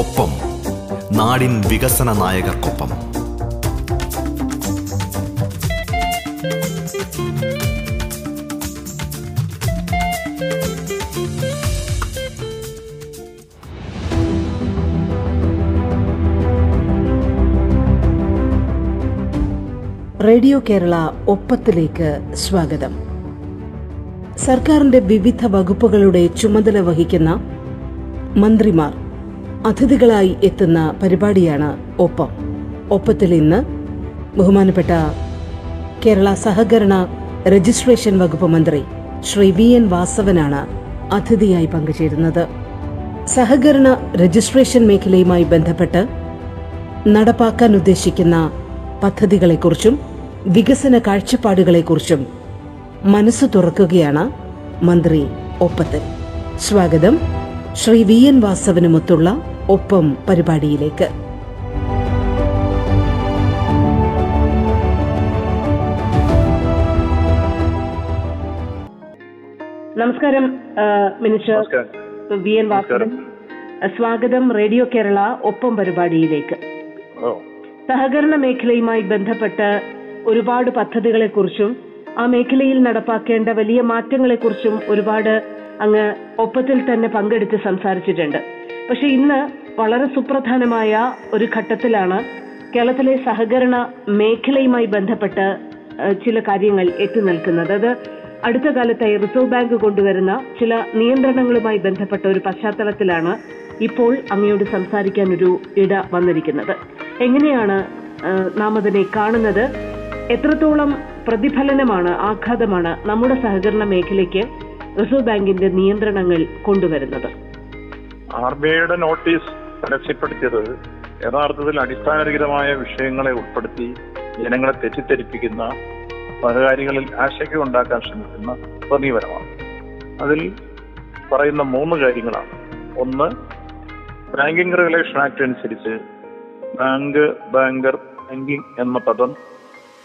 ഒപ്പം നാടിൻ വികസന നായകർക്കൊപ്പം. റേഡിയോ കേരള ഒപ്പത്തിലേക്ക് സ്വാഗതം. സർക്കാരിന്റെ വിവിധ വകുപ്പുകളുടെ ചുമതല വഹിക്കുന്ന മന്ത്രിമാർ അതിഥികളായി എത്തുന്ന പരിപാടിയാണ് ഒപ്പം. ഒപ്പത്തിൽ ഇന്ന് ബഹുമാനപ്പെട്ട കേരള സഹകരണ രജിസ്ട്രേഷൻ വകുപ്പ് മന്ത്രി ശ്രീ വി എൻ വാസവനാണ് അതിഥിയായി പങ്കുചേരുന്നത്. സഹകരണ രജിസ്ട്രേഷൻ മേഖലയുമായി ബന്ധപ്പെട്ട് നടപ്പാക്കാൻ ഉദ്ദേശിക്കുന്ന പദ്ധതികളെക്കുറിച്ചും വികസന കാഴ്ചപ്പാടുകളെക്കുറിച്ചും മനസ്സു തുറക്കുകയാണ് മന്ത്രി ഒപ്പത്തിൽ. സ്വാഗതം ശ്രീ വി എൻ വാസവനുമൊത്തുള്ള ഒപ്പം പരിപാടിയിലേക്ക്. നമസ്കാരം മിനിസ്റ്റർ വി എൻ വാസവൻ, സ്വാഗതം റേഡിയോ കേരള ഒപ്പം പരിപാടിയിലേക്ക്. സഹകരണ മേഖലയുമായി ബന്ധപ്പെട്ട് ഒരുപാട് പദ്ധതികളെക്കുറിച്ചും ആ മേഖലയിൽ നടപ്പാക്കേണ്ട വലിയ മാറ്റങ്ങളെക്കുറിച്ചും ഒരുപാട് അങ്ങ് ഒപ്പത്തിൽ തന്നെ പങ്കെടുത്ത് സംസാരിച്ചിട്ടുണ്ട്. പക്ഷെ ഇന്ന് വളരെ സുപ്രധാനമായ ഒരു ഘട്ടത്തിലാണ് കേരളത്തിലെ സഹകരണ മേഖലയുമായി ബന്ധപ്പെട്ട് ചില കാര്യങ്ങൾ എത്തി നിൽക്കുന്നത്. അത് അടുത്ത കാലത്തായി റിസർവ് ബാങ്ക് കൊണ്ടുവരുന്ന ചില നിയന്ത്രണങ്ങളുമായി ബന്ധപ്പെട്ട ഒരു പശ്ചാത്തലത്തിലാണ് ഇപ്പോൾ അങ്ങയോട് സംസാരിക്കാൻ ഒരു ഇട വന്നിരിക്കുന്നത്. എങ്ങനെയാണ് നാം അതിനെ കാണുന്നത്? എത്രത്തോളം പ്രതിഫലനമാണ്, ആഘാതമാണ് നമ്മുടെ സഹകരണ മേഖലയ്ക്ക് റിസർവ് ബാങ്കിന്റെ നിയന്ത്രണങ്ങൾ കൊണ്ടുവരുന്നത്? ആർ ബി ഐയുടെ നോട്ടീസ് പരസ്യപ്പെടുത്തിയത് യഥാർത്ഥത്തിൽ അടിസ്ഥാനരഹിതമായ വിഷയങ്ങളെ ഉൾപ്പെടുത്തി ജനങ്ങളെ തെറ്റിദ്ധരിപ്പിക്കുന്ന, സഹകാരികളിൽ ആശങ്ക ഉണ്ടാക്കാൻ ശ്രമിക്കുന്ന സമീപനമാണ്. അതിൽ പറയുന്ന മൂന്ന് കാര്യങ്ങളാണ്. ഒന്ന്, ബാങ്കിംഗ് റെഗുലേഷൻ ആക്ട് അനുസരിച്ച് ബാങ്ക്, ബാങ്കർ, ബാങ്കിംഗ് എന്ന പദം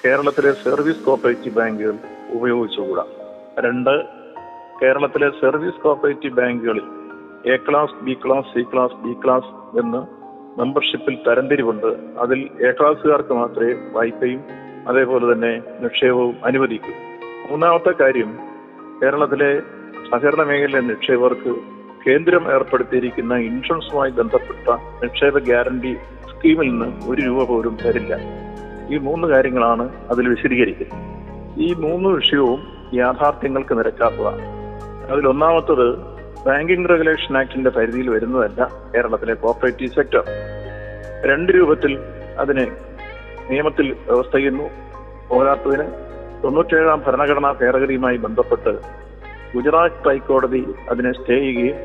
കേരളത്തിലെ സർവീസ് കോപ്പറേറ്റീവ് ബാങ്കുകൾ ഉപയോഗിച്ചുകൂടാ. രണ്ട്, കേരളത്തിലെ സർവീസ് കോപ്പറേറ്റീവ് ബാങ്കുകളിൽ A class, B class, C class, D class എന്ന് മെമ്പർഷിപ്പിൽ തരംതിരിവുണ്ട്. അതിൽ എ ക്ലാസ്സുകാർക്ക് മാത്രമേ വായ്പയും അതേപോലെ തന്നെ നിക്ഷേപവും അനുവദിക്കൂ. മൂന്നാമത്തെ കാര്യം, കേരളത്തിലെ സഹകരണ മേഖലയിലെ നിക്ഷേപകർക്ക് കേന്ദ്രം ഏർപ്പെടുത്തിയിരിക്കുന്ന ഇൻഷുറൻസുമായി ബന്ധപ്പെട്ട നിക്ഷേപ ഗ്യാരണ്ടി സ്കീമിൽ നിന്ന് ഒരു രൂപ പോലും തരില്ല. ഈ മൂന്ന് കാര്യങ്ങളാണ് അതിൽ വിശദീകരിക്കുന്നത്. ഈ മൂന്ന് വിഷയവും യാഥാർത്ഥ്യങ്ങൾക്ക് നിരക്കാത്തതാണ്. അതിലൊന്നാമത്തത്, ബാങ്കിംഗ് റെഗുലേഷൻ ആക്ടിന്റെ പരിധിയിൽ വരുന്നതല്ല കേരളത്തിലെ കോർപ്പറേറ്റീവ് സെക്ടർ. രണ്ട് രൂപത്തിൽ അതിനെ നിയമത്തിൽ വ്യവസ്ഥ ചെയ്യുന്നു. പോരാത്തതിന് 97-ാം ഭരണഘടനാ ഭേദഗതിയുമായി ബന്ധപ്പെട്ട് ഗുജറാത്ത് ഹൈക്കോടതി അതിനെ സ്റ്റേ ചെയ്യുകയും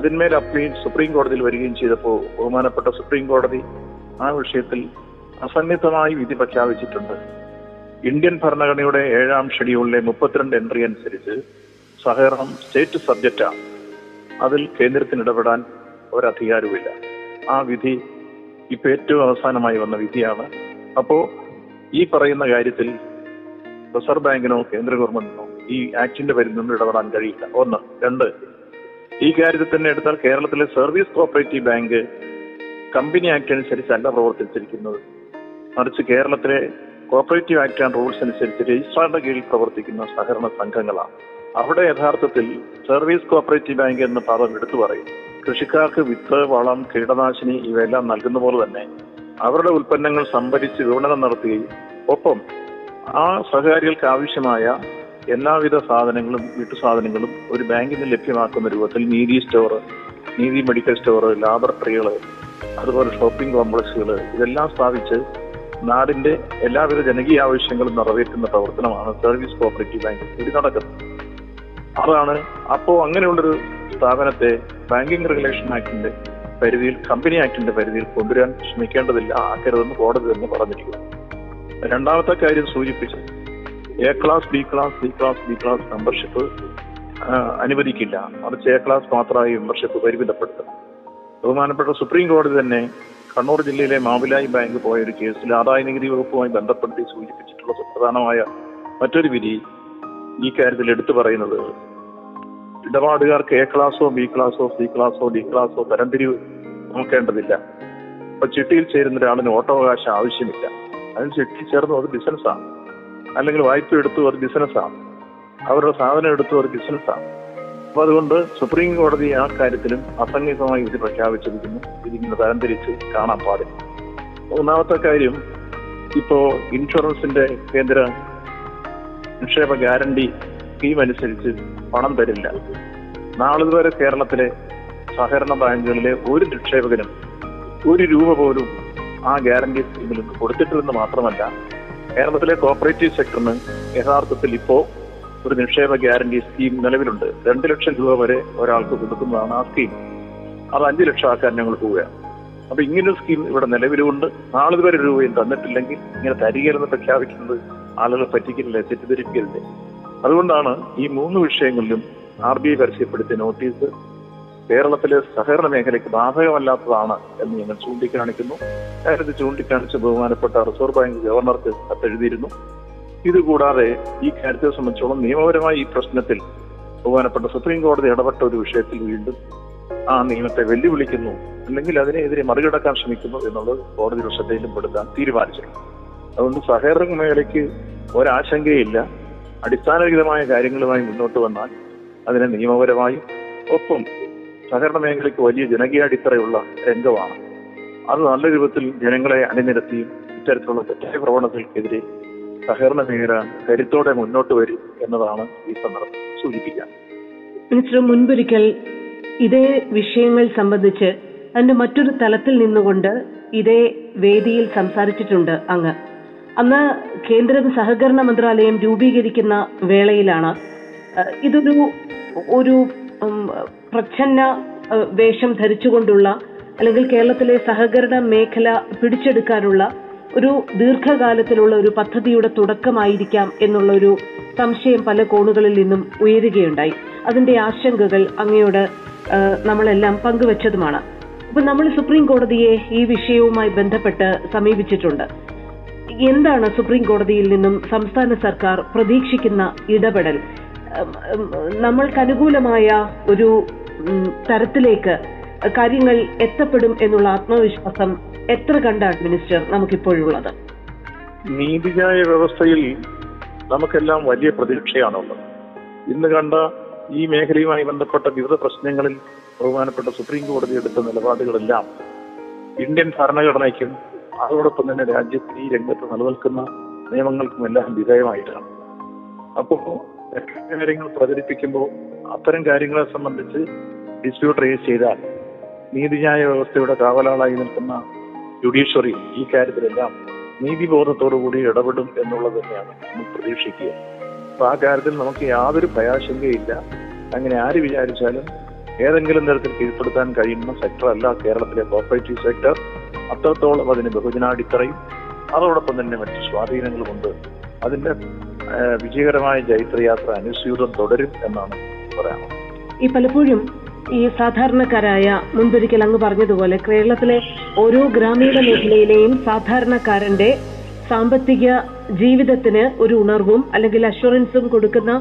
അതിന്മേൽ അപ്പീൽ സുപ്രീം കോടതിയിൽ വരികയും ചെയ്തപ്പോൾ ബഹുമാനപ്പെട്ട സുപ്രീം കോടതി ആ വിഷയത്തിൽ അസന്നിഗ്ധമായി വിധി പ്രഖ്യാപിച്ചിട്ടുണ്ട്. ഇന്ത്യൻ ഭരണഘടനയുടെ 7-ാം ഷെഡ്യൂളിലെ 32 എൻട്രി അനുസരിച്ച് സഹകരണം സ്റ്റേറ്റ് സബ്ജക്റ്റാണ്. അതിൽ കേന്ദ്രത്തിന് ഇടപെടാൻ ഒരധികാരവുമില്ല. ആ വിധി ഇപ്പോൾ ഏറ്റവും അവസാനമായി വന്ന വിധിയാണ്. അപ്പോൾ ഈ പറയുന്ന കാര്യത്തിൽ റിസർവ് ബാങ്കിനോ കേന്ദ്ര ഗവൺമെന്റിനോ ഈ ആക്ടിന്റെ പരിധി നിന്ന് ഇടപെടാൻ കഴിയില്ല. ഒന്ന്. രണ്ട്, ഈ കാര്യത്തിൽ തന്നെ എടുത്താൽ കേരളത്തിലെ service cooperative bank company act അനുസരിച്ചല്ല പ്രവർത്തിച്ചിരിക്കുന്നത്. മറിച്ച് കേരളത്തിലെ കോഓപ്പറേറ്റീവ് ആക്ട് ആൻഡ് റൂൾസ് അനുസരിച്ച് രജിസ്ട്രാറിന്റെ കീഴിൽ പ്രവർത്തിക്കുന്ന സഹകരണ സംഘങ്ങളാണ്. അവിടെ യഥാർത്ഥത്തിൽ സർവീസ് കോഓപ്പറേറ്റീവ് ബാങ്ക് എന്ന പദം എടുത്തു പറയും. കൃഷിക്കാർക്ക് വിത്ത്, വളം, കീടനാശിനി ഇവയെല്ലാം നൽകുന്ന പോലെ തന്നെ അവരുടെ ഉൽപ്പന്നങ്ങൾ സംഭരിച്ച് വിപണനം നടത്തുകയും ഒപ്പം ആ സഹകാരികൾക്ക് ആവശ്യമായ എല്ലാവിധ സാധനങ്ങളും വീട്ടു സാധനങ്ങളും ഒരു ബാങ്കിൽ നിന്ന് ലഭ്യമാക്കുന്ന രൂപത്തിൽ നീതി സ്റ്റോർ, നീതി മെഡിക്കൽ സ്റ്റോർ, ലാബറട്ടറികൾ, അതുപോലെ ഷോപ്പിംഗ് കോംപ്ലക്സുകൾ ഇതെല്ലാം സ്ഥാപിച്ച് നാടിന്റെ എല്ലാവിധ ജനകീയ ആവശ്യങ്ങളും നിറവേറ്റുന്ന പ്രവർത്തനമാണ് സർവീസ് കോഓപ്പറേറ്റീവ് ബാങ്ക് കൂടി നടക്കുന്നത്. അതാണ്. അപ്പോൾ അങ്ങനെയുള്ളൊരു സ്ഥാപനത്തെ ബാങ്കിംഗ് റെഗുലേഷൻ ആക്ടിന്റെ പരിധിയിൽ, കമ്പനി ആക്ടിന്റെ പരിധിയിൽ കൊണ്ടുവരാൻ ശ്രമിക്കേണ്ടതില്ല, ആക്കരുതെന്ന് കോടതി തന്നെ പറഞ്ഞിരിക്കുന്നു. രണ്ടാമത്തെ കാര്യം സൂചിപ്പിച്ചത്, A class, B class, C class, D class membership അനുവദിക്കില്ല. മറിച്ച് എ ക്ലാസ് മാത്രമായി മെമ്പർഷിപ്പ് പരിമിതപ്പെടുത്തണം. ബഹുമാനപ്പെട്ട സുപ്രീം കോടതി തന്നെ കണ്ണൂർ ജില്ലയിലെ മാവിലായി ബാങ്ക് പോയൊരു കേസിൽ ആദായ നികുതി വകുപ്പുമായി ബന്ധപ്പെടുത്തി സൂചിപ്പിച്ചിട്ടുള്ള സുപ്രധാനമായ മറ്റൊരു വിധി ഈ കാര്യത്തിൽ എടുത്തു പറയുന്നത്, ഇടപാടുകാർക്ക് എ ക്ലാസോ, ബി ക്ലാസോ, സി ക്ലാസോ, ഡി ക്ലാസോ തരംതിരിവ് നോക്കേണ്ടതില്ല. അപ്പൊ ചിട്ടിയിൽ ചേരുന്ന ഒരാളിന് ഓട്ടവകാശം ആവശ്യമില്ല. അതിന് ചിട്ടി ചേർന്നു അത് ബിസിനസ്സാണ്, അല്ലെങ്കിൽ വായ്പ എടുത്തു അത് ബിസിനസ്സാണ്, അവരുടെ സാധനം എടുത്തു അത് ബിസിനസ്സാണ്. അപ്പൊ അതുകൊണ്ട് സുപ്രീം കോടതി ആ കാര്യത്തിലും അസംഗികമായി വിധി പ്രഖ്യാപിച്ചിരിക്കുന്നു. ഇതിങ്ങനെ തരംതിരിച്ച് കാണാൻ പാടില്ല. ഒന്നാമത്തെ കാര്യം, ഇപ്പോ ഇൻഷുറൻസിന്റെ കേന്ദ്ര നിക്ഷേപ ഗ്യാരണ്ടി സ്കീം അനുസരിച്ച് പണം തരില്ല. നാളിതുവരെ കേരളത്തിലെ സഹകരണ ബാങ്കുകളിലെ ഒരു നിക്ഷേപകനും ഒരു രൂപ പോലും ആ ഗ്യാരണ്ടി സ്കീമിൽ കൊടുത്തിട്ടില്ലെന്ന് മാത്രമല്ല, കേരളത്തിലെ കോപ്പറേറ്റീവ് സെക്ടറിന് യഥാർത്ഥത്തിൽ ഇപ്പോ ഒരു നിക്ഷേപ ഗ്യാരണ്ടി സ്കീം നിലവിലുണ്ട്. 2 ലക്ഷം രൂപ വരെ ഒരാൾക്ക് കൊടുക്കുന്നതാണ് ആ സ്കീം. അത് 5 ലക്ഷം ആക്കാൻ ഞങ്ങൾ പോവുകയാണ്. അപ്പൊ ഇങ്ങനൊരു സ്കീം ഇവിടെ നിലവിലുണ്ട്. നാളിതുവരെ രൂപയും തന്നിട്ടില്ലെങ്കിൽ ഇങ്ങനെ തരികയെന്ന് പ്രഖ്യാപിക്കുന്നത് ആളുകളെ പറ്റിക്കില്ലേ, തെറ്റിദ്ധരിപ്പിക്കല്ലേ. അതുകൊണ്ടാണ് ഈ 3 വിഷയങ്ങളിലും RBI പരസ്യപ്പെടുത്തിയ നോട്ടീസ് കേരളത്തിലെ സഹകരണ മേഖലയ്ക്ക് ബാധകമല്ലാത്തതാണ് എന്ന് ഞങ്ങൾ ചൂണ്ടിക്കാണിക്കുന്നു. നേരത്തെ ചൂണ്ടിക്കാണിച്ച് ബഹുമാനപ്പെട്ട റിസർവ് ബാങ്ക് ഗവർണർക്ക് കത്തെഴുതിയിരുന്നു. ഇതുകൂടാതെ ഈ കാര്യത്തെ സംബന്ധിച്ചോളം നിയമപരമായി ഈ പ്രശ്നത്തിൽ ബഹുമാനപ്പെട്ട സുപ്രീം കോടതി ഇടപെട്ട ഒരു വിഷയത്തിൽ വീണ്ടും ആ നിയമത്തെ വെല്ലുവിളിക്കുന്നു, അല്ലെങ്കിൽ അതിനെതിരെ മറികടക്കാൻ ശ്രമിക്കുന്നു എന്നുള്ളത് കോടതി ശ്രദ്ധയിലും പെടുത്താൻ തീരുമാനിച്ചിട്ടുണ്ട്. അതുകൊണ്ട് സഹകരണ മേഖലയ്ക്ക് ഒരാശങ്കയില്ല. അടിസ്ഥാനരഹിതമായ കാര്യങ്ങളുമായി മുന്നോട്ട് വന്നാൽ അതിനെ നിയമപരമായും, ഒപ്പം സഹകരണ മേഖലയ്ക്ക് വലിയ ജനകീയാടിത്തറയുള്ള രംഗമാണ്, അത് നല്ല രൂപത്തിൽ ജനങ്ങളെ അണിനിരത്തിയും ഇത്തരത്തിലുള്ള തെറ്റായ പ്രവണതകൾക്കെതിരെ സഹകരണ മേഖല കരുത്തോടെ മുന്നോട്ട് വരും എന്നതാണ് ഈ സന്ദർഭം സൂചിപ്പിക്കാൻ. മിനിസ്റ്റർ, മുൻപൊരിക്കൽ ഇതേ വിഷയങ്ങൾ സംബന്ധിച്ച് അതിന്റെ മറ്റൊരു തലത്തിൽ നിന്നുകൊണ്ട് ഇതേ വേദിയിൽ സംസാരിച്ചിട്ടുണ്ട് അങ്ങ്. അന്ന് കേന്ദ്ര സഹകരണ മന്ത്രാലയം രൂപീകരിക്കുന്ന വേളയിലാണ്. ഇതൊരു പ്രച്ഛന്ന വേഷം ധരിച്ചുകൊണ്ടുള്ള, അല്ലെങ്കിൽ കേരളത്തിലെ സഹകരണ മേഖല പിടിച്ചെടുക്കാനുള്ള ഒരു ദീർഘകാലത്തിലുള്ള ഒരു പദ്ധതിയുടെ തുടക്കമായിരിക്കാം എന്നുള്ളൊരു സംശയം പല കോണുകളിൽ നിന്നും ഉയരുകയുണ്ടായി. അതിന്റെ ആശങ്കകൾ അങ്ങയോട് നമ്മളെല്ലാം പങ്കുവച്ചതുമാണ്. അപ്പൊ നമ്മൾ സുപ്രീം കോടതിയെ ഈ വിഷയവുമായി ബന്ധപ്പെട്ട് സമീപിച്ചിട്ടുണ്ട്. എന്താണ് സുപ്രീം കോടതിയിൽ നിന്നും സംസ്ഥാന സർക്കാർ പ്രതീക്ഷിക്കുന്ന ഇടപെടൽ? നമ്മൾക്ക് അനുകൂലമായ ഒരു തരത്തിലേക്ക് കാര്യങ്ങൾ എത്തപ്പെടും എന്നുള്ള ആത്മവിശ്വാസം എത്ര കണ്ട അഡ്മിനിസ്റ്റർ നമുക്കിപ്പോഴുള്ളത്? നീതിന്യായ വ്യവസ്ഥയിൽ നമുക്കെല്ലാം വലിയ പ്രതീക്ഷയാണുള്ളത്. ഇന്ന് കണ്ട ഈ മേഖലയുമായി ബന്ധപ്പെട്ട വിവിധ പ്രശ്നങ്ങളിൽ ബഹുമാനപ്പെട്ട സുപ്രീം കോടതി എടുത്ത നിലപാടുകളെല്ലാം ഇന്ത്യൻ ഭരണഘടനയ്ക്കും അതോടൊപ്പം തന്നെ രാജ്യത്ത് ഈ രംഗത്ത് നിലനിൽക്കുന്ന നിയമങ്ങൾക്കും എല്ലാം വിധേയമായിട്ടാണ്. അപ്പോൾ കാര്യങ്ങൾ പ്രചരിപ്പിക്കുമ്പോൾ അത്തരം കാര്യങ്ങളെ സംബന്ധിച്ച് ഡിസ്പ്യൂട്ട് റേസ് ചെയ്താൽ നീതിന്യായ വ്യവസ്ഥയുടെ കാവലാളായി നിൽക്കുന്ന ജുഡീഷ്യറി ഈ കാര്യത്തിലെല്ലാം നീതിബോധത്തോടുകൂടി ഇടപെടും എന്നുള്ളത് തന്നെയാണ് നമുക്ക് പ്രതീക്ഷിക്കുക. അപ്പൊ ആ കാര്യത്തിൽ നമുക്ക് യാതൊരു ഭയാശങ്കയില്ല. അങ്ങനെ ആര് വിചാരിച്ചാലും ഏതെങ്കിലും തരത്തിൽ കീഴ്പ്പെടുത്താൻ കഴിയുന്ന സെക്ടറല്ല കേരളത്തിലെ കോപ്പറേറ്റീവ് സെക്ടർ. അത്രത്തോളം അതിന് ബഹുജനാടിത്തറയും അതോടൊപ്പം തന്നെ മറ്റ് സ്വാധീനങ്ങളുമുണ്ട്. അതിന്റെ വിജയകരമായ ജൈത്രയാത്ര അനുസ്യൂതം തുടരും എന്നാണ് പറയാനുള്ളത്. ഈ പലപ്പോഴും ഈ സാധാരണക്കാരായ, മുൻപൊരിക്കൽ അങ്ങ് പറഞ്ഞതുപോലെ, കേരളത്തിലെ ഓരോ ഗ്രാമീണ മേഖലയിലെയും സാധാരണക്കാരന്റെ സാമ്പത്തിക ജീവിതത്തിന് ഒരു ഉണർവും അല്ലെങ്കിൽ അഷ്വറൻസും കൊടുക്കുന്ന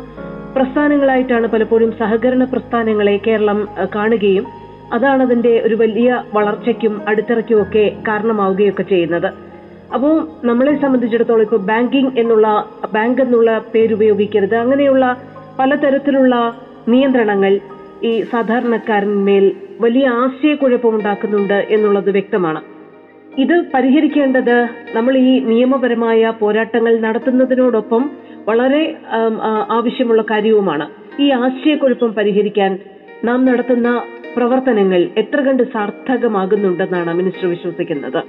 പ്രസ്ഥാനങ്ങളായിട്ടാണ് പലപ്പോഴും സഹകരണ പ്രസ്ഥാനങ്ങളെ കേരളം കാണുകയും അതാണ് അതിന്റെ ഒരു വലിയ വളർച്ചയ്ക്കും അടിത്തറയ്ക്കും ഒക്കെ കാരണമാവുകയൊക്കെ ചെയ്യുന്നത്. അപ്പോൾ നമ്മളെ സംബന്ധിച്ചിടത്തോളം ഇപ്പോൾ ബാങ്ക് എന്നുള്ള പേരുപയോഗിക്കരുത്, അങ്ങനെയുള്ള പലതരത്തിലുള്ള നിയന്ത്രണങ്ങൾ ഈ സാധാരണക്കാരന്മേൽ വലിയ ആശയക്കുഴപ്പമുണ്ടാക്കുന്നുണ്ട് എന്നുള്ളത് വ്യക്തമാണ്. ഇത് പരിഹരിക്കേണ്ടത് നമ്മൾ ഈ നിയമപരമായ പോരാട്ടങ്ങൾ നടത്തുന്നതിനോടൊപ്പം വളരെ ആവശ്യമുള്ള കാര്യവുമാണ്. ഈ ആശയക്കുഴപ്പം പരിഹരിക്കാൻ നാം നടത്തുന്ന പ്രവർത്തനങ്ങൾ എത്ര കണ്ട് സാർത്ഥകമാകുന്നുണ്ടെന്നാണ് മിനിസ്റ്റർ വിശ്വസിക്കുന്നത്?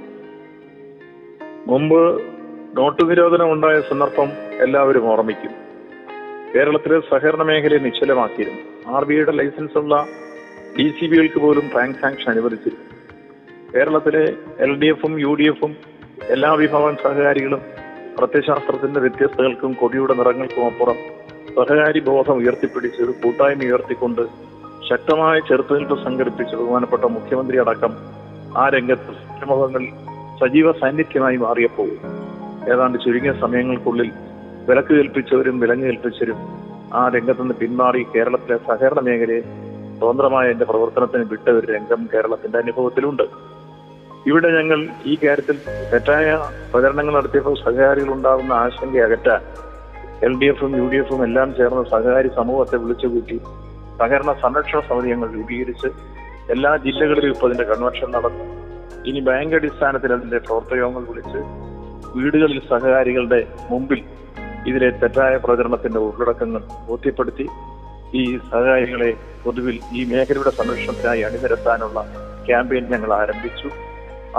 മുമ്പ് നോട്ട് നിരോധനം ഉണ്ടായ സന്ദർഭം എല്ലാവരും ഓർമ്മിക്കും. കേരളത്തിലെ സഹകരണ മേഖലയെ നിശ്ചലമാക്കിയിരുന്നു. RBIയുടെ ലൈസൻസുള്ള DCBകൾക്ക് പോലും ബാങ്ക് സാങ്ഷൻ അനുവദിച്ചിരുന്നു. കേരളത്തിലെ LDFും UDFും എല്ലാ വിഭാഗം സഹകാരികളും പ്രത്യശാസ്ത്രത്തിന്റെ വ്യത്യസ്തകൾക്കും കൊടിയുടെ നിറങ്ങൾക്കും അപ്പുറം സഹകാരി ബോധം ഉയർത്തിപ്പിടിച്ച് ഒരു കൂട്ടായ്മ ഉയർത്തിക്കൊണ്ട് ശക്തമായ ചെറുത്തുനിൽപ്പ് സംഘടിപ്പിച്ച് ബഹുമാനപ്പെട്ട മുഖ്യമന്ത്രി അടക്കം ആ രംഗത്ത് സംരംഭങ്ങൾ സജീവ സാന്നിധ്യമായി മാറിയപ്പോൾ ഏതാണ്ട് ചുരുങ്ങിയ സമയങ്ങൾക്കുള്ളിൽ വിലക്ക് കേൾപ്പിച്ചവരും വിലങ്ങ് കേൾപ്പിച്ചവരും ആ രംഗത്തുനിന്ന് പിന്മാറി കേരളത്തിലെ സഹകരണ മേഖലയെ സ്വതന്ത്രമായ എന്റെ പ്രവർത്തനത്തിന് വിട്ട ഒരു രംഗം കേരളത്തിന്റെ അനുഭവത്തിലുണ്ട്. ഇവിടെ ഞങ്ങൾ ഈ കാര്യത്തിൽ തെറ്റായ പ്രചരണങ്ങൾ നടത്തിയപ്പോൾ സഹകാരികളുണ്ടാകുന്ന ആശങ്ക അകറ്റാൻ LDF ഉം UDF ഉം എല്ലാം ചേർന്ന് സഹകാരി സമൂഹത്തെ വിളിച്ചുകൂട്ടി സഹകരണ സംരക്ഷണ സമിതി ഞങ്ങൾ രൂപീകരിച്ച് എല്ലാ ജില്ലകളിലും ഇപ്പോൾ അതിന്റെ കൺവെൻഷൻ നടന്നു. ഇനി ബാങ്ക് അടിസ്ഥാനത്തിൽ അതിന്റെ പ്രവർത്തകങ്ങൾ വിളിച്ച് വീടുകളിൽ സഹകാരികളുടെ മുമ്പിൽ ഇതിലെ തെറ്റായ പ്രചരണത്തിന്റെ ഉള്ളടക്കങ്ങൾ ബോധ്യപ്പെടുത്തി ഈ സഹകാരികളെ പൊതുവിൽ ഈ മേഖലയുടെ സംരക്ഷണത്തിനായി അണിനിരത്താനുള്ള ക്യാമ്പയിൻ ഞങ്ങൾ ആരംഭിച്ചു.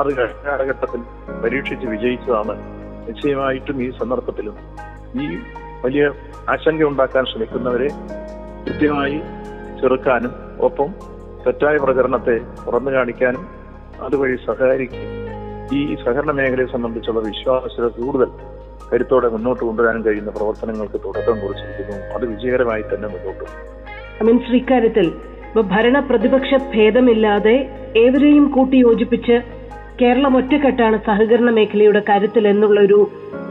അത് കഴിഞ്ഞ കാലഘട്ടത്തിൽ പരീക്ഷിച്ച് വിജയിച്ചതാണ്. നിശ്ചയമായിട്ടും ഈ സന്ദർഭത്തിലും ഈ വലിയ ആശങ്ക ഉണ്ടാക്കാൻ ശ്രമിക്കുന്നവരെ കൃത്യമായി ചെറുക്കാനും ഒപ്പം തെറ്റായ പ്രചരണത്തെ തുറന്നു കാണിക്കാനും അതുവഴി സഹകരിക്കും ഈ സഹകരണ മേഖലയെ സംബന്ധിച്ചുള്ള വിശ്വാസ്യത കൂടുതൽ കരുത്തോടെ മുന്നോട്ട് കൊണ്ടുവരാൻ കഴിയുന്ന പ്രവർത്തനങ്ങൾക്ക് തുടക്കം കുറിച്ചിരിക്കുന്നു. അത് വിജയകരമായി തന്നെ മുന്നോട്ട് മീൻസ് ഇക്കാര്യത്തിൽ ഭരണ പ്രതിപക്ഷ ഭേദമില്ലാതെ ഏവരെയും കൂട്ടിയോജിപ്പിച്ച് കേരളം ഒറ്റക്കെട്ടാണ് സഹകരണ മേഖലയുടെ കാര്യത്തിൽ എന്നുള്ളൊരു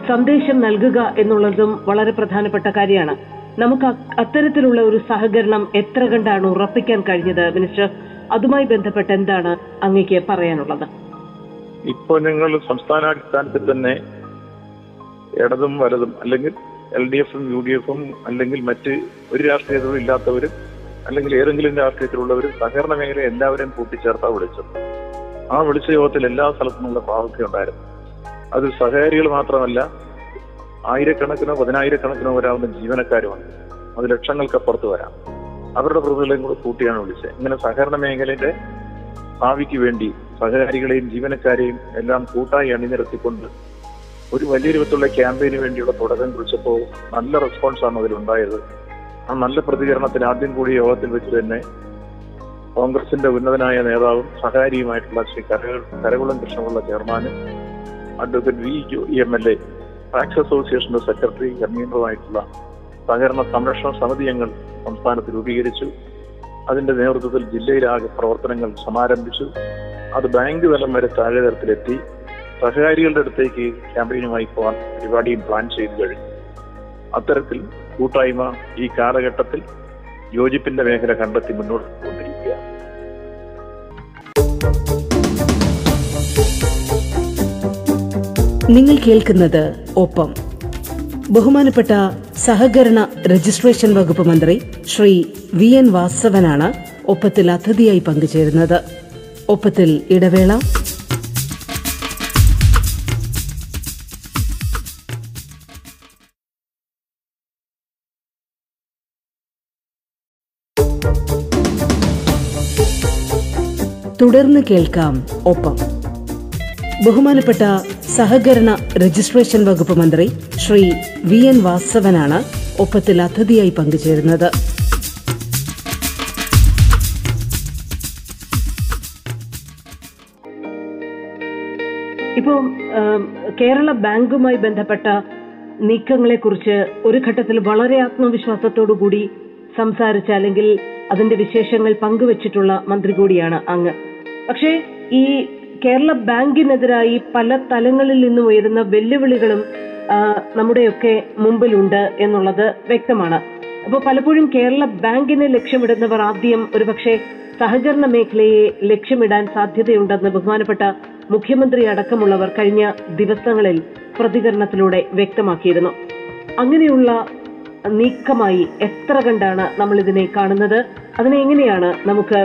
സന്ദേശം നൽകുക എന്നുള്ളതും വളരെ പ്രധാനപ്പെട്ട കാര്യമാണ്. നമുക്ക് അത്തരത്തിലുള്ള ഒരു സഹകരണം എത്ര കണ്ടാണ് ഉറപ്പിക്കാൻ കഴിഞ്ഞത് മിനിസ്റ്റർ? അതുമായി ബന്ധപ്പെട്ട് എന്താണ് അങ്ങേക്ക് പറയാനുള്ളത്? ഇപ്പോൾ ഞങ്ങൾ സംസ്ഥാനാടിസ്ഥാനത്തിൽ തന്നെ ഇടതും വലതും അല്ലെങ്കിൽ LDF ഉം UDF ഉം അല്ലെങ്കിൽ മറ്റ് ഒരു രാഷ്ട്രീയത്തിലും ഇല്ലാത്തവരും അല്ലെങ്കിൽ ഏതെങ്കിലും രാഷ്ട്രീയത്തിലുള്ളവരും സഹകരണ മേഖല എല്ലാവരെയും കൂട്ടിച്ചേർത്താ വിളിച്ചത്. ആ വിളിച്ച യോഗത്തിൽ എല്ലാ സ്ഥലത്തുനിന്നുള്ള പ്രാമുഖ്യം ഉണ്ടായിരുന്നു. അത് സഹകാരികൾ മാത്രമല്ല, ആയിരക്കണക്കിനോ പതിനായിരക്കണക്കിനോ വരാവുന്ന ജീവനക്കാരുമാണ്. അത് ലക്ഷങ്ങൾക്കപ്പുറത്ത് വരാം. അവരുടെ പ്രതികളെയും കൂടെ കൂട്ടിയാണ് വിളിച്ചത്. ഇങ്ങനെ സഹകരണ മേഖലയുടെ ഭാവിക്ക് വേണ്ടി സഹകാരികളെയും ജീവനക്കാരെയും എല്ലാം കൂട്ടായി അണിനിരത്തിക്കൊണ്ട് ഒരു വലിയ രൂപത്തിലുള്ള ക്യാമ്പയിന് വേണ്ടിയുള്ള തുടക്കം കുറിച്ചപ്പോൾ നല്ല റെസ്പോൺസാണ് അതിലുണ്ടായത്. ആ നല്ല പ്രതികരണത്തിന് ആദ്യം കൂടി യോഗത്തിൽ വെച്ച് തന്നെ കോൺഗ്രസിന്റെ ഉന്നതനായ നേതാവും സഹകാരിയുമായിട്ടുള്ള ശ്രീ കരഗുളൻ കൃഷ്ണപിള്ള ചെയർമാനും അഡ്വക്കേറ്റ് V MLA ടാക്സ് അസോസിയേഷന്റെ സെക്രട്ടറി കൺവീനറുമായിട്ടുള്ള സഹകരണ സംരക്ഷണ സമിതി ഞങ്ങൾ സംസ്ഥാനത്ത് രൂപീകരിച്ചു. അതിന്റെ നേതൃത്വത്തിൽ ജില്ലയിലാകെ പ്രവർത്തനങ്ങൾ സമാരംഭിച്ചു. അത് ബാങ്ക് തലം വരെ താഴെ തലത്തിലെത്തി. സഹകാരികളുടെ അടുത്തേക്ക് ക്യാമ്പയിനുമായി പോകാൻ പരിപാടിയും പ്ലാൻ ചെയ്തു കഴിഞ്ഞു. അത്തരത്തിൽ കൂട്ടായ്മ ഈ കാലഘട്ടത്തിൽ യോജിപ്പിന്റെ മേഖല കണ്ടെത്തി മുന്നോട്ട് കൊണ്ടിരിക്കുക. നിങ്ങൾ കേൾക്കുന്നത് ഒപ്പം. ബഹുമാനപ്പെട്ട സഹകരണ രജിസ്ട്രേഷൻ വകുപ്പ് മന്ത്രി ശ്രീ V N Vasavan ഒപ്പത്തിൽ അതിഥിയായി പങ്കുചേരുന്നത്. ഒപ്പത്തിൽ ഇടവേള. തുടർന്ന് കേൾക്കാം ഒപ്പം. ബഹുമാനപ്പെട്ട സഹകരണ രജിസ്ട്രേഷൻ വകുപ്പ് മന്ത്രി ശ്രീ V N Vasavan ഒപ്പത്തിൽ അതിഥിയായി പങ്കുചേരുന്നത്. ഇപ്പോൾ കേരള ബാങ്കുമായി ബന്ധപ്പെട്ട നീക്കങ്ങളെ കുറിച്ച് ഒരു ഘട്ടത്തിൽ വളരെ ആത്മവിശ്വാസത്തോടു കൂടി സംസാരിച്ച അല്ലെങ്കിൽ അതിന്റെ വിശേഷങ്ങൾ പങ്കുവച്ചിട്ടുള്ള മന്ത്രി കൂടിയാണ് അങ്ങ്. പക്ഷേ ഈ കേരള ബാങ്കിനെതിരായി പല തലങ്ങളിൽ നിന്നും ഉയരുന്ന വെല്ലുവിളികളും നമ്മുടെയൊക്കെ മുമ്പിലുണ്ട് എന്നുള്ളത് വ്യക്തമാണ്. അപ്പോൾ പലപ്പോഴും കേരള ബാങ്കിനെ ലക്ഷ്യമിടുന്നവർ ആദ്യം ഒരുപക്ഷെ സഹകരണ മേഖലയെ ലക്ഷ്യമിടാൻ സാധ്യതയുണ്ടെന്ന് ബഹുമാനപ്പെട്ട മുഖ്യമന്ത്രി അടക്കമുള്ളവർ കഴിഞ്ഞ ദിവസങ്ങളിൽ പ്രതികരണത്തിലൂടെ വ്യക്തമാക്കിയിരുന്നു. അങ്ങനെയുള്ള നീക്കമായി എത്ര കണ്ടാണ് നമ്മൾ ഇതിനെ കാണുന്നത്? അതിനെ എങ്ങനെയാണ് നമുക്ക്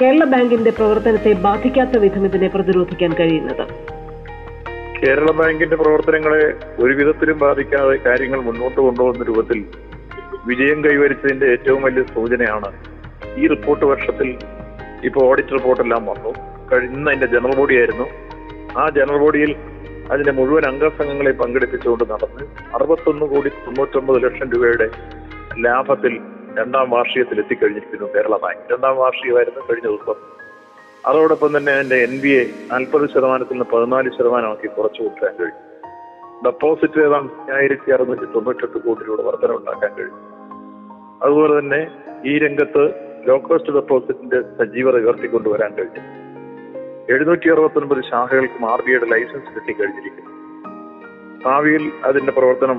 കേരള ബാങ്കിന്റെ പ്രവർത്തനത്തെ ബാധിക്കാത്ത വിധം ഇതിനെ പ്രതിരോധിക്കാൻ കഴിയുന്നത്? കേരള ബാങ്കിന്റെ പ്രവർത്തനങ്ങളെ ഒരു വിധത്തിലും ബാധിക്കാതെ കാര്യങ്ങൾ മുന്നോട്ട് കൊണ്ടുപോകുന്ന രൂപത്തിൽ വിജയം കൈവരിച്ചതിന്റെ ഏറ്റവും വലിയ സൂചനയാണ് ഈ റിപ്പോർട്ട് വർഷത്തിൽ ഇപ്പോൾ ഓഡിറ്റ് റിപ്പോർട്ടെല്ലാം വന്നു. ഇന്ന് അതിന്റെ ജനറൽ ബോഡിയായിരുന്നു. ആ ജനറൽ ബോഡിയിൽ അതിന്റെ മുഴുവൻ അംഗസംഘങ്ങളെ പങ്കെടുപ്പിച്ചുകൊണ്ട് നടന്ന് 61,99,00,000 രൂപയുടെ ലാഭത്തിൽ രണ്ടാം വാർഷികത്തിൽ എത്തിക്കഴിഞ്ഞിരിക്കുന്നു കേരള ബാങ്ക്. രണ്ടാം വാർഷികമായിരുന്നു കഴിഞ്ഞ ദിവസം. അതോടൊപ്പം തന്നെ അതിന്റെ NBA 40% നിന്ന് 14% കുറച്ചു കൊടുക്കാൻ കഴിഞ്ഞു. ഡെപ്പോസിറ്റ് ഏതാണ്ട് 1,698 കോടി രൂപ വർധന ഉണ്ടാക്കാൻ കഴിഞ്ഞു. അതുപോലെ തന്നെ ഈ രംഗത്ത് ലോ കോസ്റ്റ് ഡെപ്പോസിറ്റിന്റെ സജീവത ഉയർത്തിക്കൊണ്ടുവരാൻ കഴിഞ്ഞു. 769 ശാഖകൾക്കും RBI യുടെ ലൈസൻസ് കിട്ടിക്കഴിഞ്ഞിരിക്കുന്നു. ഭാവിയിൽ അതിന്റെ പ്രവർത്തനം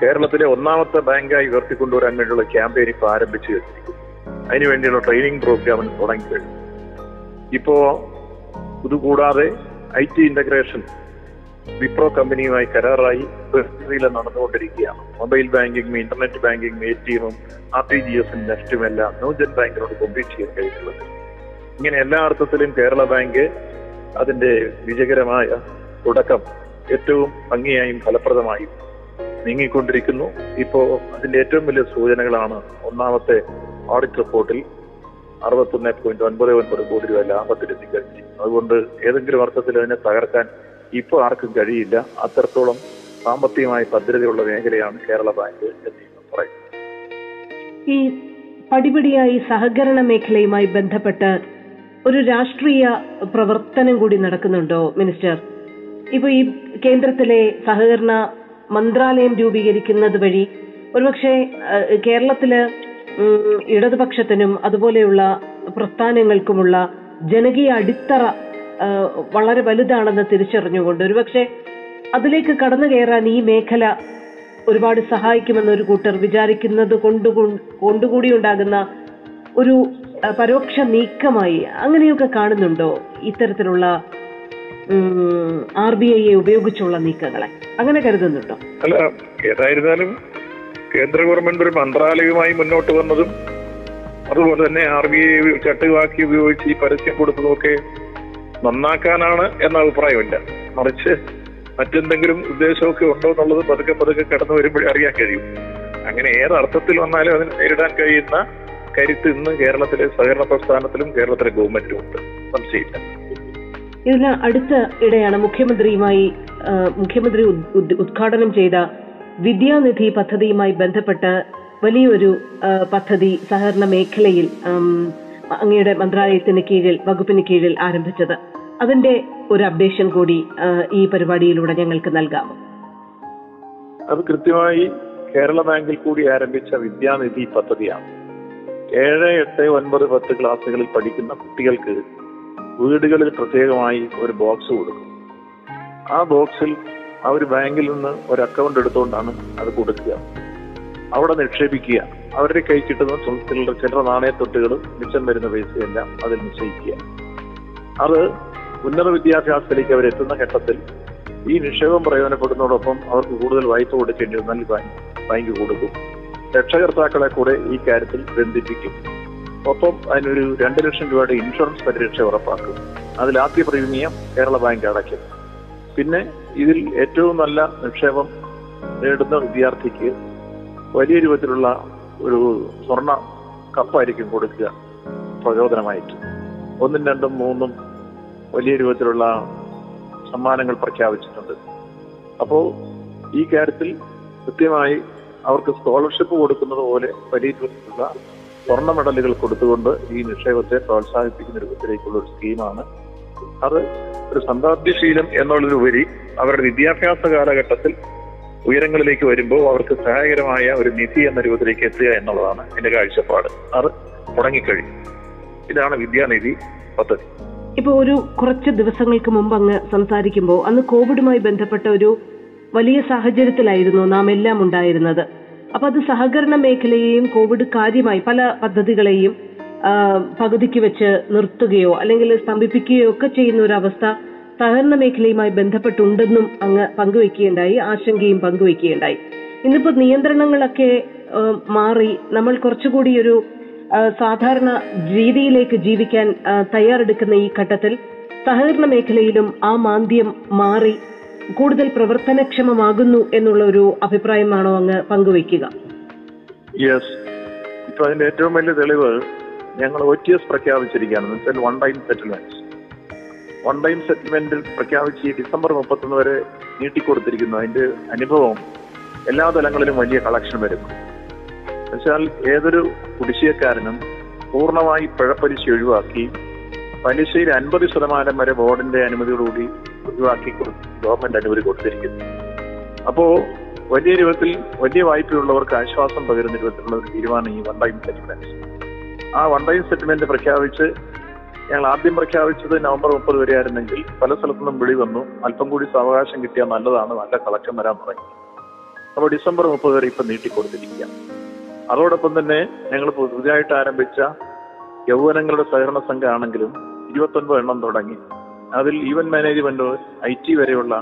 കേരളത്തിലെ ഒന്നാമത്തെ ബാങ്കായി ഉയർത്തിക്കൊണ്ടുവരാൻ വേണ്ടിയുള്ള ക്യാമ്പയിൻ ഇപ്പോൾ ആരംഭിച്ചു കഴിഞ്ഞിരിക്കുന്നു. അതിനുവേണ്ടിയുള്ള ട്രെയിനിങ് പ്രോഗ്രാമിന് തുടങ്ങി കഴിഞ്ഞു. ഇപ്പോ ഇതുകൂടാതെ IT ഇന്റഗ്രേഷൻ വിപ്രോ കമ്പനിയുമായി കരാറായി നടന്നുകൊണ്ടിരിക്കുകയാണ്. മൊബൈൽ ബാങ്കിങ്ങും ഇന്റർനെറ്റ് ബാങ്കിങ്ങും ATM-ഉം RTGS-ഉം നെഫ്റ്റും എല്ലാം ന്യൂജൻ ബാങ്കിനോട് കോമ്പീറ്റ് ചെയ്യാൻ കഴിഞ്ഞിട്ടുള്ളത്. ഇങ്ങനെ എല്ലാ അർത്ഥത്തിലും കേരള ബാങ്ക് അതിന്റെ വിജയകരമായ തുടക്കം ഏറ്റവും ഭംഗിയായും ഫലപ്രദമായും നീങ്ങിക്കൊണ്ടിരിക്കുന്നു. ഇപ്പോൾ അതിന്റെ ഏറ്റവും വലിയ സൂചനകളാണ് ഒന്നാമത്തെ ഓഡിറ്റ് റിപ്പോർട്ടിൽ 61.99 കോടി രൂപ ലാഭത്തിലെത്തിക്കഴിഞ്ഞു. അതുകൊണ്ട് ഏതെങ്കിലും അർത്ഥത്തിൽ അതിനെ തകർക്കാൻ ഇപ്പോൾ ആർക്കും കഴിയില്ല. അത്രത്തോളം സാമ്പത്തികമായി ഭദ്രതയുള്ള മേഖലയാണ് കേരള ബാങ്ക് എന്ന് പറയുന്നത്. ഈ പടിപടിയായി സഹകരണ മേഖലയുമായി ബന്ധപ്പെട്ട് ഒരു രാഷ്ട്രീയ പ്രവർത്തനം കൂടി നടക്കുന്നുണ്ടോ മിനിസ്റ്റർ? ഇപ്പൊ ഈ കേന്ദ്രത്തിലെ സഹകരണ മന്ത്രാലയം രൂപീകരിക്കുന്നത് വഴി ഒരുപക്ഷെ കേരളത്തില് ഇടതുപക്ഷത്തിനും അതുപോലെയുള്ള പ്രസ്ഥാനങ്ങൾക്കുമുള്ള ജനകീയ അടിത്തറ വളരെ വലുതാണെന്ന് തിരിച്ചറിഞ്ഞുകൊണ്ട് ഒരുപക്ഷെ അതിലേക്ക് കടന്നു കയറാൻ ഈ മേഖല ഒരുപാട് സഹായിക്കുമെന്നൊരു കൂട്ടർ വിചാരിക്കുന്നത് കൊണ്ടുകൂടി ഉണ്ടാകുന്ന ഒരു പരോക്ഷ നീക്കമായി അങ്ങനെയൊക്കെ കാണുന്നുണ്ടോ ഇത്തരത്തിലുള്ള RBI ഉപയോഗിച്ചുള്ള നീക്കങ്ങളെ? അങ്ങനെ കരുതുന്നുണ്ടോ? അല്ല, ഏതായിരുന്നാലും കേന്ദ്ര ഗവൺമെന്റ് ഒരു മന്ത്രാലയവുമായി മുന്നോട്ട് വന്നതും അതുപോലെ തന്നെ RBI ചട്ടുവാക്കി ഉപയോഗിച്ച് ഈ പരസ്യം കൊടുത്തതൊക്കെ നന്നാക്കാനാണ് എന്ന അഭിപ്രായമില്ല. മറിച്ച് മറ്റെന്തെങ്കിലും ഉദ്ദേശമൊക്കെ ഉണ്ടോ എന്നുള്ളത് പതുക്കെ പതുക്കെ കടന്നു വരുമ്പോഴേ അറിയാൻ കഴിയും. അങ്ങനെ ഏതർത്ഥത്തിൽ വന്നാലും അതിനെ നേരിടാൻ കഴിയുന്ന കരുത്ത് ഇന്ന് കേരളത്തിലെ സഹകരണ പ്രസ്ഥാനത്തിലും കേരളത്തിലെ ഗവൺമെന്റിലും ഉണ്ട്, സംശയമില്ല. ഇതിന് അടുത്ത ഇടെയാണ് മുഖ്യമന്ത്രി ഉദ്ഘാടനം ചെയ്ത വിദ്യാനിധി പദ്ധതിയുമായി ബന്ധപ്പെട്ട് വലിയൊരു പദ്ധതി സഹകരണ മേഖലയിൽ അങ്ങയുടെ മന്ത്രാലയത്തിന് കീഴിൽ വകുപ്പിന് കീഴിൽ ആരംഭിച്ചത്. അതിന്റെ ഒരു അപ്ഡേഷൻ കൂടി ഈ പരിപാടിയിലൂടെ ഞങ്ങൾക്ക് നൽകാമോ? അത് കൃത്യമായി കേരള ബാങ്കിൽ കൂടി ആരംഭിച്ച വിദ്യാനിധി പദ്ധതിയാണ്. 7, 8, 9, 10 ക്ലാസ്സുകളിൽ പഠിക്കുന്ന കുട്ടികൾക്ക് വീടുകളിൽ പ്രത്യേകമായി ഒരു ബോക്സ് കൊടുക്കും. ആ ബോക്സിൽ അവർ ബാങ്കിൽ നിന്ന് ഒരു അക്കൗണ്ട് എടുത്തുകൊണ്ടാണ് അത് കൊടുക്കുക. അവിടെ നിക്ഷേപിക്കുക. അവരുടെ കൈ കിട്ടുന്ന സ്വത്തുക്കളുടെ ചില നാണയത്തൊട്ടുകളും മിച്ചം വരുന്ന പൈസയെല്ലാം അതിൽ നിശ്ചയിക്കുക. അത് ഉന്നത വിദ്യാഭ്യാസത്തിലേക്ക് അവരെത്തുന്ന ഘട്ടത്തിൽ ഈ നിക്ഷേപം പ്രയോജനപ്പെടുന്നതോടൊപ്പം അവർക്ക് കൂടുതൽ വായ്പ കൊടുക്കേണ്ടി വന്നാൽ ബാങ്ക് കൊടുക്കും. രക്ഷകർത്താക്കളെ കൂടെ ഈ കാര്യത്തിൽ ബന്ധിപ്പിക്കും. ഒപ്പം അതിനൊരു 2 ലക്ഷം രൂപയുടെ ഇൻഷുറൻസ് പരിരക്ഷ ഉറപ്പാക്കും. അതിൽ ആദ്യ പ്രീമിയം കേരള ബാങ്ക് അടയ്ക്കും. പിന്നെ ഇതിൽ ഏറ്റവും നല്ല നിക്ഷേപം നേടുന്ന വിദ്യാർത്ഥിക്ക് വലിയ രൂപത്തിലുള്ള ഒരു സ്വർണ്ണ കപ്പായിരിക്കും കൊടുക്കുക പ്രചോദനമായിട്ട്. 1, 2, 3 വലിയ രൂപത്തിലുള്ള സമ്മാനങ്ങൾ പ്രഖ്യാപിച്ചിട്ടുണ്ട്. അപ്പോൾ ഈ കാര്യത്തിൽ കൃത്യമായി അവർക്ക് സ്കോളർഷിപ്പ് കൊടുക്കുന്നത് പോലെ വലിയ രൂപത്തിലുള്ള സ്വർണ്ണ മെഡലുകൾ കൊടുത്തുകൊണ്ട് ഈ നിക്ഷേപത്തെ പ്രോത്സാഹിപ്പിക്കുന്ന രൂപത്തിലേക്കുള്ള ഒരു സ്കീമാണ് അത്. ഒരു സമ്പാദ്യശീലം എന്നുള്ളതിലുപരി അവരുടെ വിദ്യാഭ്യാസ കാലഘട്ടത്തിൽ ഉയരങ്ങളിലേക്ക് വരുമ്പോൾ അവർക്ക് സഹായകരമായ ഒരു നിധി എന്ന രൂപത്തിലേക്ക് എത്തുക എന്നുള്ളതാണ് എന്റെ കാഴ്ചപ്പാട്. അത് തുടങ്ങിക്കഴിഞ്ഞു. ഇതാണ് വിദ്യാനിധി പദ്ധതി. ഇപ്പോൾ ഒരു കുറച്ച് ദിവസങ്ങൾക്ക് മുമ്പ് അങ്ങ് സംസാരിക്കുമ്പോൾ അന്ന് കോവിഡുമായി ബന്ധപ്പെട്ട ഒരു വലിയ സാഹചര്യത്തിലായിരുന്നു നാം എല്ലാം ഉണ്ടായിരുന്നത്. അപ്പൊ അത് സഹകരണ മേഖലയെയും കോവിഡ് കാര്യമായി പല പദ്ധതികളെയും പകുതിക്ക് വെച്ച് നിർത്തുകയോ അല്ലെങ്കിൽ സ്തംഭിപ്പിക്കുകയോ ഒക്കെ ചെയ്യുന്ന ഒരവസ്ഥ സഹകരണ മേഖലയുമായി ബന്ധപ്പെട്ടുണ്ടെന്നും അങ്ങ് പങ്കുവെക്കുകയുണ്ടായി, ആശങ്കയും പങ്കുവെക്കുകയുണ്ടായി. ഇന്നിപ്പോൾ നിയന്ത്രണങ്ങളൊക്കെ മാറി നമ്മൾ കുറച്ചുകൂടി ഒരു സാധാരണ രീതിയിലേക്ക് ജീവിക്കാൻ തയ്യാറെടുക്കുന്ന ഈ ഘട്ടത്തിൽ സഹകരണ മേഖലയിലും ആ മാന്ദ്യം മാറി കൂടുതൽ പ്രവർത്തനക്ഷമമാകുന്നു എന്നുള്ള ഒരു അഭിപ്രായമാണോ അങ്ങ് പങ്കുവെക്കുക? യെസ്, ഇപ്പൊ അതിന്റെ ഏറ്റവും വലിയ തെളിവ് ഞങ്ങൾ OTS പ്രഖ്യാപിച്ചിരിക്കുകയാണ്. വൺ ടൈം സെറ്റിൽമെന്റ് പ്രഖ്യാപിച്ച് ഡിസംബർ 31 വരെ നീട്ടിക്കൊടുത്തിരിക്കുന്നു. അതിന്റെ അനുഭവം എല്ലാ തലങ്ങളിലും വലിയ കളക്ഷൻ വരും. എന്നുവെച്ചാൽ ഏതൊരു കുടിശ്ശികക്കാരനും പൂർണ്ണമായി പിഴപ്പലിശ ഒഴിവാക്കി പലിശയിൽ 50% വരെ ബോർഡിന്റെ അനുമതിയോടുകൂടി ഒഴിവാക്കി ഗവൺമെന്റ് അനുമതി കൊടുത്തിരിക്കുന്നു. അപ്പോ വലിയ രൂപത്തിൽ വലിയ വായ്പയുള്ളവർക്ക് ആശ്വാസം പകരുന്ന രൂപത്തിലുള്ള ഒരു തീരുമാനം ഈ വൺ ടൈം സെറ്റിൽമെന്റ്. ആ വൺ ടൈം സെറ്റിൽമെന്റ് പ്രഖ്യാപിച്ച് ഞങ്ങൾ ആദ്യം പ്രഖ്യാപിച്ചത് നവംബർ 30 വരെ ആയിരുന്നെങ്കിൽ പല സ്ഥലത്തു നിന്നും വിളി വന്നു അല്പം കൂടി സാവകാശം കിട്ടിയാൽ നല്ലതാണ്, നല്ല കളക്ഷൻ വരാൻ തുടങ്ങി. അപ്പോൾ ഡിസംബർ 30 വരെ ഇപ്പം നീട്ടിക്കൊടുത്തിരിക്കുക. അതോടൊപ്പം തന്നെ ഞങ്ങൾ പുതിയതായിട്ട് ആരംഭിച്ച യൗവനങ്ങളുടെ സഹകരണ സംഘം ആണെങ്കിലും 29 എണ്ണം തുടങ്ങി. അതിൽ ഈവന്റ് മാനേജ്മെന്റ്, IT വരെയുള്ള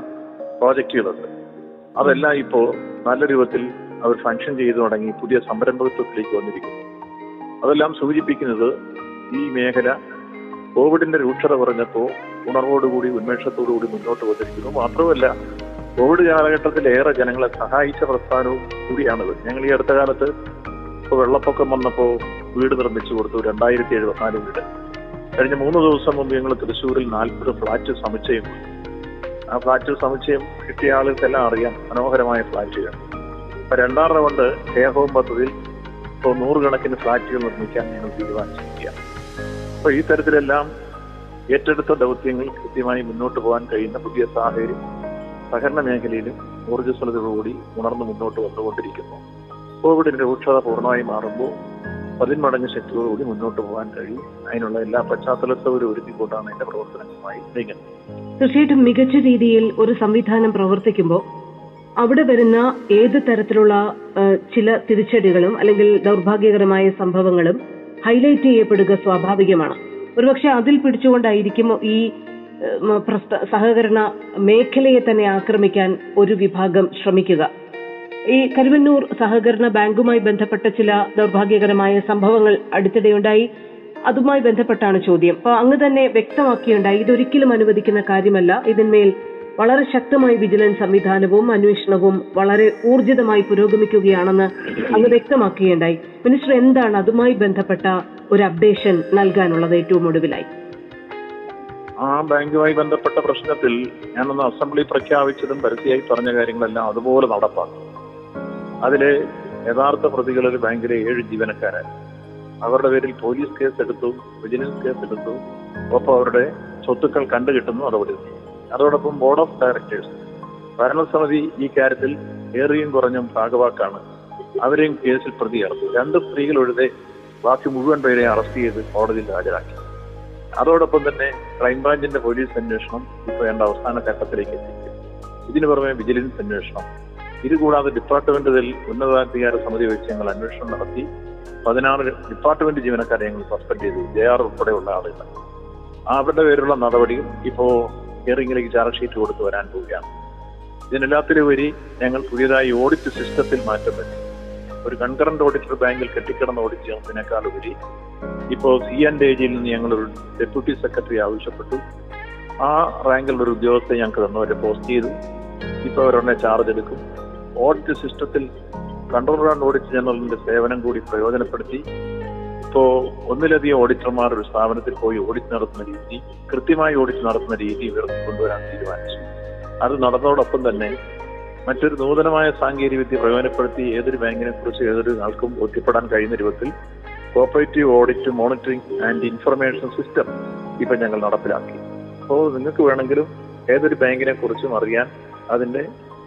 പ്രോജക്റ്റുകളുണ്ട്. അതെല്ലാം ഇപ്പോൾ നല്ല രൂപത്തിൽ അവർ ഫങ്ഷൻ ചെയ്തു തുടങ്ങി, പുതിയ സംരംഭകത്വത്തിലേക്ക് വന്നിരിക്കുന്നു. അതെല്ലാം സൂചിപ്പിക്കുന്നത് ഈ മേഖല കോവിഡിന്റെ രൂക്ഷത പറഞ്ഞപ്പോൾ ഉണർവോടുകൂടി ഉന്മേഷത്തോടുകൂടി മുന്നോട്ട് വന്നിരിക്കുന്നു. മാത്രമല്ല, കോവിഡ് കാലഘട്ടത്തിലേറെ ജനങ്ങളെ സഹായിച്ച പ്രസ്ഥാനവും കൂടിയാണിത്. ഞങ്ങൾ ഈ അടുത്ത കാലത്ത് ഇപ്പോൾ വെള്ളപ്പൊക്കം വന്നപ്പോൾ വീട് നിർമ്മിച്ചു കൊടുത്തു, 2074 വീട്. കഴിഞ്ഞ 3 ദിവസം മുമ്പ് ഞങ്ങൾ തൃശ്ശൂരിൽ 40 ഫ്ളാറ്റ് സമുച്ചയം. ആ ഫ്ളാറ്റ് സമുച്ചയം കിട്ടിയ ആളുകൾക്കെല്ലാം അറിയാം, മനോഹരമായ ഫ്ളാറ്റുകൾ. അപ്പം 2-ാം റൗണ്ട് കെയർ ഹോം പദ്ധതിയിൽ ഇപ്പോൾ 100 കണക്കിന് ഫ്ളാറ്റുകൾ നിർമ്മിക്കാൻ ഞങ്ങൾ തീരുമാനിച്ചിരിക്കുക. അപ്പോൾ ഈ തരത്തിലെല്ലാം ഏറ്റെടുത്ത ദൗത്യങ്ങൾ കൃത്യമായി മുന്നോട്ട് പോകാൻ കഴിയുന്ന പുതിയ സാഹചര്യം സഹകരണ മേഖലയിലും ഊർജ്ജസ്വലതയോടുകൂടി ഉണർന്ന് മുന്നോട്ട് വന്നുകൊണ്ടിരിക്കുന്നു. കോവിഡിന്റെ രൂക്ഷത പൂർണ്ണമായി മാറുമ്പോൾ 10 മടങ്ങ് ശക്തിയോടുകൂടി മുന്നോട്ട് പോകാൻ കഴിയും. അതിനുള്ള എല്ലാ പശ്ചാത്തലത്തോടും ഒരുക്കിക്കൊണ്ടാണ് എന്റെ പ്രവർത്തനങ്ങളുമായി നീങ്ങുന്നത്. തീർച്ചയായിട്ടും മികച്ച രീതിയിൽ ഒരു സംവിധാനം പ്രവർത്തിക്കുമ്പോൾ അവിടെ വരുന്ന ഏത് തരത്തിലുള്ള ചില തിരിച്ചടികളും അല്ലെങ്കിൽ ദൗർഭാഗ്യകരമായ സംഭവങ്ങളും ഹൈലൈറ്റ് ചെയ്യപ്പെടുക സ്വാഭാവികമാണ്. ഒരുപക്ഷെ അതിൽ പിടിച്ചുകൊണ്ടായിരിക്കും ഈ സഹകരണ മേഖലയെ തന്നെ ആക്രമിക്കാൻ ഒരു വിഭാഗം ശ്രമിക്കുക. ഈ കരുവന്നൂർ സഹകരണ ബാങ്കുമായി ബന്ധപ്പെട്ട ചില ദൗർഭാഗ്യകരമായ സംഭവങ്ങൾ അടുത്തിടെയുണ്ടായി. അതുമായി ബന്ധപ്പെട്ടാണ് ചോദ്യം. അപ്പോൾ അങ്ങ് തന്നെ വ്യക്തമാക്കിയുണ്ടായി ഇതൊരിക്കലും അനുവദിക്കുന്ന കാര്യമല്ല, ഇതിന്മേൽ വളരെ ശക്തമായ വിജിലൻസ് സംവിധാനവും അന്വേഷണവും വളരെ ഊർജിതമായി പുരോഗമിക്കുകയാണെന്ന് അങ്ങ് വ്യക്തമാക്കുകയുണ്ടായി. മിനിസ്റ്റർ, എന്താണ് അതുമായി ബന്ധപ്പെട്ട ഒരു അപ്ഡേഷൻ നൽകാനുള്ളത് ഏറ്റവും ഒടുവിലായി? ആ ബാങ്കുമായി ബന്ധപ്പെട്ട പ്രശ്നത്തിൽ ഞാനൊന്ന് അസംബ്ലി പ്രഖ്യാപിച്ചതും പരസ്യമായി പറഞ്ഞ കാര്യങ്ങളെല്ലാം അതുപോലെ നടപ്പാക്കും. അതിലെ യഥാർത്ഥ പ്രതികളിൽ ബാങ്കിലെ 7 ജീവനക്കാരാണ്. അവരുടെ പേരിൽ പോലീസ് കേസ് എടുത്തു, വിജിലൻസ് കേസ് എടുത്തു. ഒപ്പം അവരുടെ സ്വത്തുക്കൾ കണ്ടുകിട്ടുന്നു, നടപടി. അതോടൊപ്പം ബോർഡ് ഓഫ് ഡയറക്ടേഴ്സ്, ഭരണസമിതി ഈ കാര്യത്തിൽ ഏറിയും കുറഞ്ഞും ഭാഗവാക്കാണ്. അവരെയും കേസിൽ പ്രതി ചേർത്തു. 2 സ്ത്രീകൾ ഒഴികെ ബാക്കി മുഴുവൻ പേരെയും അറസ്റ്റ് ചെയ്ത് കോടതിയിൽ ഹാജരാക്കി. അതോടൊപ്പം തന്നെ ക്രൈംബ്രാഞ്ചിന്റെ പോലീസ് അന്വേഷണം ഇപ്പോൾ എന്റെ അവസാന ഘട്ടത്തിലേക്ക് എത്തിക്കും. ഇതിനു പുറമെ വിജിലൻസ് അന്വേഷണം, ഇതുകൂടാതെ ഡിപ്പാർട്ട്മെന്റുകളിൽ ഉന്നതാധികാര സമിതി വെച്ച് ഞങ്ങൾ അന്വേഷണം നടത്തി. 16 ഡിപ്പാർട്ട്മെന്റ് ജീവനക്കാരെ ഞങ്ങൾ സസ്പെൻഡ് ചെയ്തു, JR ഉൾപ്പെടെയുള്ള ആളുകൾ. അവരുടെ പേരിലുള്ള നടപടിയും ഇപ്പോൾ ഹിയറിംഗിലേക്ക് ചാർജ് ഷീറ്റ് കൊടുത്ത് വരാൻ പോവുകയാണ്. ഇതിനെല്ലാത്തിലുപരി ഞങ്ങൾ പുതിയതായി ഓഡിറ്റ് സിസ്റ്റത്തിൽ മാറ്റം വരുത്തി. ഒരു കൺകറന്റ് ഓഡിറ്റർ ബാങ്കിൽ കെട്ടിക്കിടന്ന് ഓഡിറ്റ് ചെയ്യുന്നതിനേക്കാളുപരി ഇപ്പോൾ CNAജിയിൽ നിന്ന് ഞങ്ങളൊരു ഡെപ്യൂട്ടി സെക്രട്ടറി ആവശ്യപ്പെട്ടു. ആ റാങ്കിലുള്ള ഒരു ഉദ്യോഗസ്ഥയെ ഞങ്ങൾക്ക് തന്നു, അവരെ പോസ്റ്റ് ചെയ്തു. ഇപ്പോൾ അവരുടനെ ചാർജ് എടുക്കും. ഓഡിറ്റ് സിസ്റ്റത്തിൽ കൺട്രോളർ ആൻഡ് ഓഡിറ്റ് ജനറലിന്റെ സേവനം കൂടി പ്രയോജനപ്പെടുത്തി ഇപ്പോൾ 1-ലധികം ഓഡിറ്റർമാർ ഒരു സ്ഥാപനത്തിൽ പോയി ഓഡിറ്റ് നടത്തുന്ന രീതി, കൃത്യമായി ഓഡിറ്റ് നടത്തുന്ന രീതി ഉയർത്തിക്കൊണ്ടുവരാൻ തീരുമാനിച്ചു. അത് നടന്നതോടൊപ്പം തന്നെ മറ്റൊരു നൂതനമായ സാങ്കേതികവിദ്യ പ്രയോജനപ്പെടുത്തി ഏതൊരു ബാങ്കിനെ കുറിച്ച് ഏതൊരു ആൾക്കും ബോധ്യപ്പെടാൻ കഴിയുന്ന രൂപത്തിൽ cooperative audit monitoring and information system ഇപ്പം ഞങ്ങൾ നടപ്പിലാക്കി. അപ്പോൾ നിങ്ങൾക്ക് വേണമെങ്കിലും ഏതൊരു ബാങ്കിനെ കുറിച്ചും അറിയാൻ അതിൻ്റെ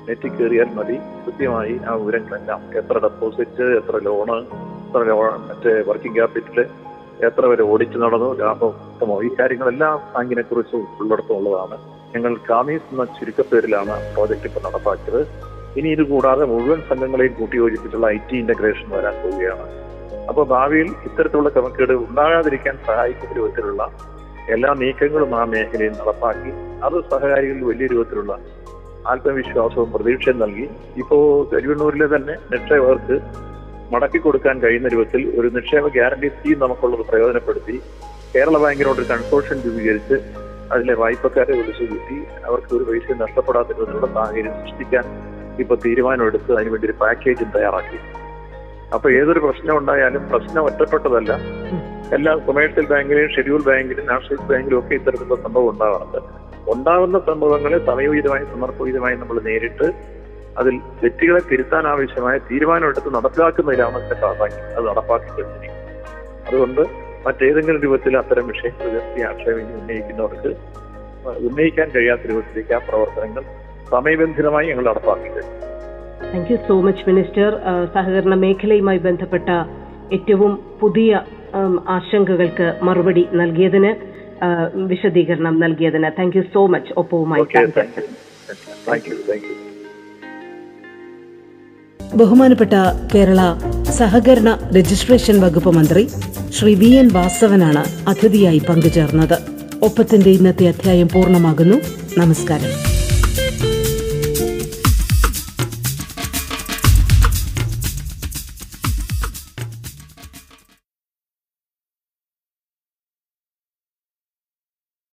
നെറ്റിൽ കയറിയാൽ മതി. കൃത്യമായി ആ വിവരങ്ങളെല്ലാം, എത്ര ഡെപ്പോസിറ്റ്, എത്ര ലോണ്, എത്ര മറ്റേ വർക്കിംഗ് ക്യാപിറ്റല്, എത്ര വരെ ഓഡിറ്റ് നടന്നു, ലാഭമോ, ഈ കാര്യങ്ങളെല്ലാം ബാങ്കിനെ കുറിച്ച് ഉള്ളിടത്തുള്ളതാണ്. ഞങ്ങൾ കാമീസ് എന്ന ചുരുക്കപ്പേരിലാണ് പ്രോജക്റ്റ് ഇപ്പോൾ നടപ്പാക്കിയത്. ഇനി ഇത് കൂടാതെ മുഴുവൻ സംഘങ്ങളെയും കൂട്ടിയോജിപ്പിച്ചുള്ള IT ഇന്റഗ്രേഷൻ വരാൻ പോവുകയാണ്. അപ്പോൾ ഭാവിയിൽ ഇത്തരത്തിലുള്ള ക്രമക്കേട് ഉണ്ടാകാതിരിക്കാൻ സഹായിക്കുന്ന രൂപത്തിലുള്ള എല്ലാ നീക്കങ്ങളും ആ മേഖലയിൽ നടപ്പാക്കി അത് സഹകാരികളിൽ വലിയ രൂപത്തിലുള്ള ആത്മവിശ്വാസവും പ്രതീക്ഷയും നൽകി ഇപ്പോൾ കരുവണ്ണൂരിലെ തന്നെ നിക്ഷേപകർക്ക് മടക്കി കൊടുക്കാൻ കഴിയുന്ന രൂപത്തിൽ ഒരു നിക്ഷേപ ഗ്യാരണ്ടി സ്കീം നമുക്കുള്ളത് പ്രയോജനപ്പെടുത്തി കേരള ബാങ്കിനോട് ഒരു കൺസോർഷ്യം രൂപീകരിച്ച് അതിലെ വായ്പക്കാരെ വിളിച്ചു കൂട്ടി അവർക്ക് ഒരു പൈസ നഷ്ടപ്പെടാത്ത രൂപത്തിലുള്ള സാഹചര്യം സൃഷ്ടിക്കാൻ ഇപ്പോൾ തീരുമാനമെടുത്ത് അതിനുവേണ്ടി ഒരു പാക്കേജും തയ്യാറാക്കി. അപ്പോൾ ഏതൊരു പ്രശ്നം ഉണ്ടായാലും പ്രശ്നം ഒറ്റപ്പെട്ടതല്ല, എല്ലാ കൊമേഴ്ഷ്യൽ ബാങ്കിലെയും ഷെഡ്യൂൾ ബാങ്കിലും നാഷണൽ ബാങ്കിലും ഒക്കെ ഇത്തരത്തിലുള്ള സംഭവം ഉണ്ടാവാറുണ്ട്. ഉണ്ടാകുന്ന സംഭവങ്ങളെ സമയോചിതമായി സമർപ്പിതമായി നമ്മൾ നേരിട്ട് അതിൽ തെറ്റുകളെ തിരുത്താൻ ആവശ്യമായ തീരുമാനമെടുത്ത് നടപ്പിലാക്കുന്നതിലാണ് അത് നടപ്പാക്കിക്കൊണ്ടിരിക്കുന്നത്. അതുകൊണ്ട് മറ്റേതെങ്കിലും രൂപത്തിൽ അത്തരം വിഷയങ്ങൾ ഉയർത്തി ആക്ഷേപിച്ച് ഉന്നയിക്കുന്നവർക്ക് ഉന്നയിക്കാൻ കഴിയാത്ത രൂപത്തിലേക്ക് ആ പ്രവർത്തനങ്ങൾ സമയബന്ധിതമായി ഞങ്ങൾ നടപ്പാക്കിയിട്ടുണ്ട്. Thank you so much minister. സഹകരണ മേഖലയുമായി ബന്ധപ്പെട്ട ഏറ്റവും പുതിയ ആശങ്കകൾക്ക് മറുപടി നൽകിയതിന്, വിശദീകരണം നൽകിയതിന് താങ്ക് യു സോ മച്ച്. ഒപ്പവുമായി ബഹുമാനപ്പെട്ട കേരള സഹകരണ രജിസ്ട്രേഷൻ വകുപ്പ് മന്ത്രി ശ്രീ വി എൻ വാസവനാണ് അതിഥിയായി പങ്കുചേർന്നത്. ഒപ്പത്തിന്റെ ഇന്നത്തെ അധ്യായം പൂർണ്ണമാകുന്നു. നമസ്കാരം.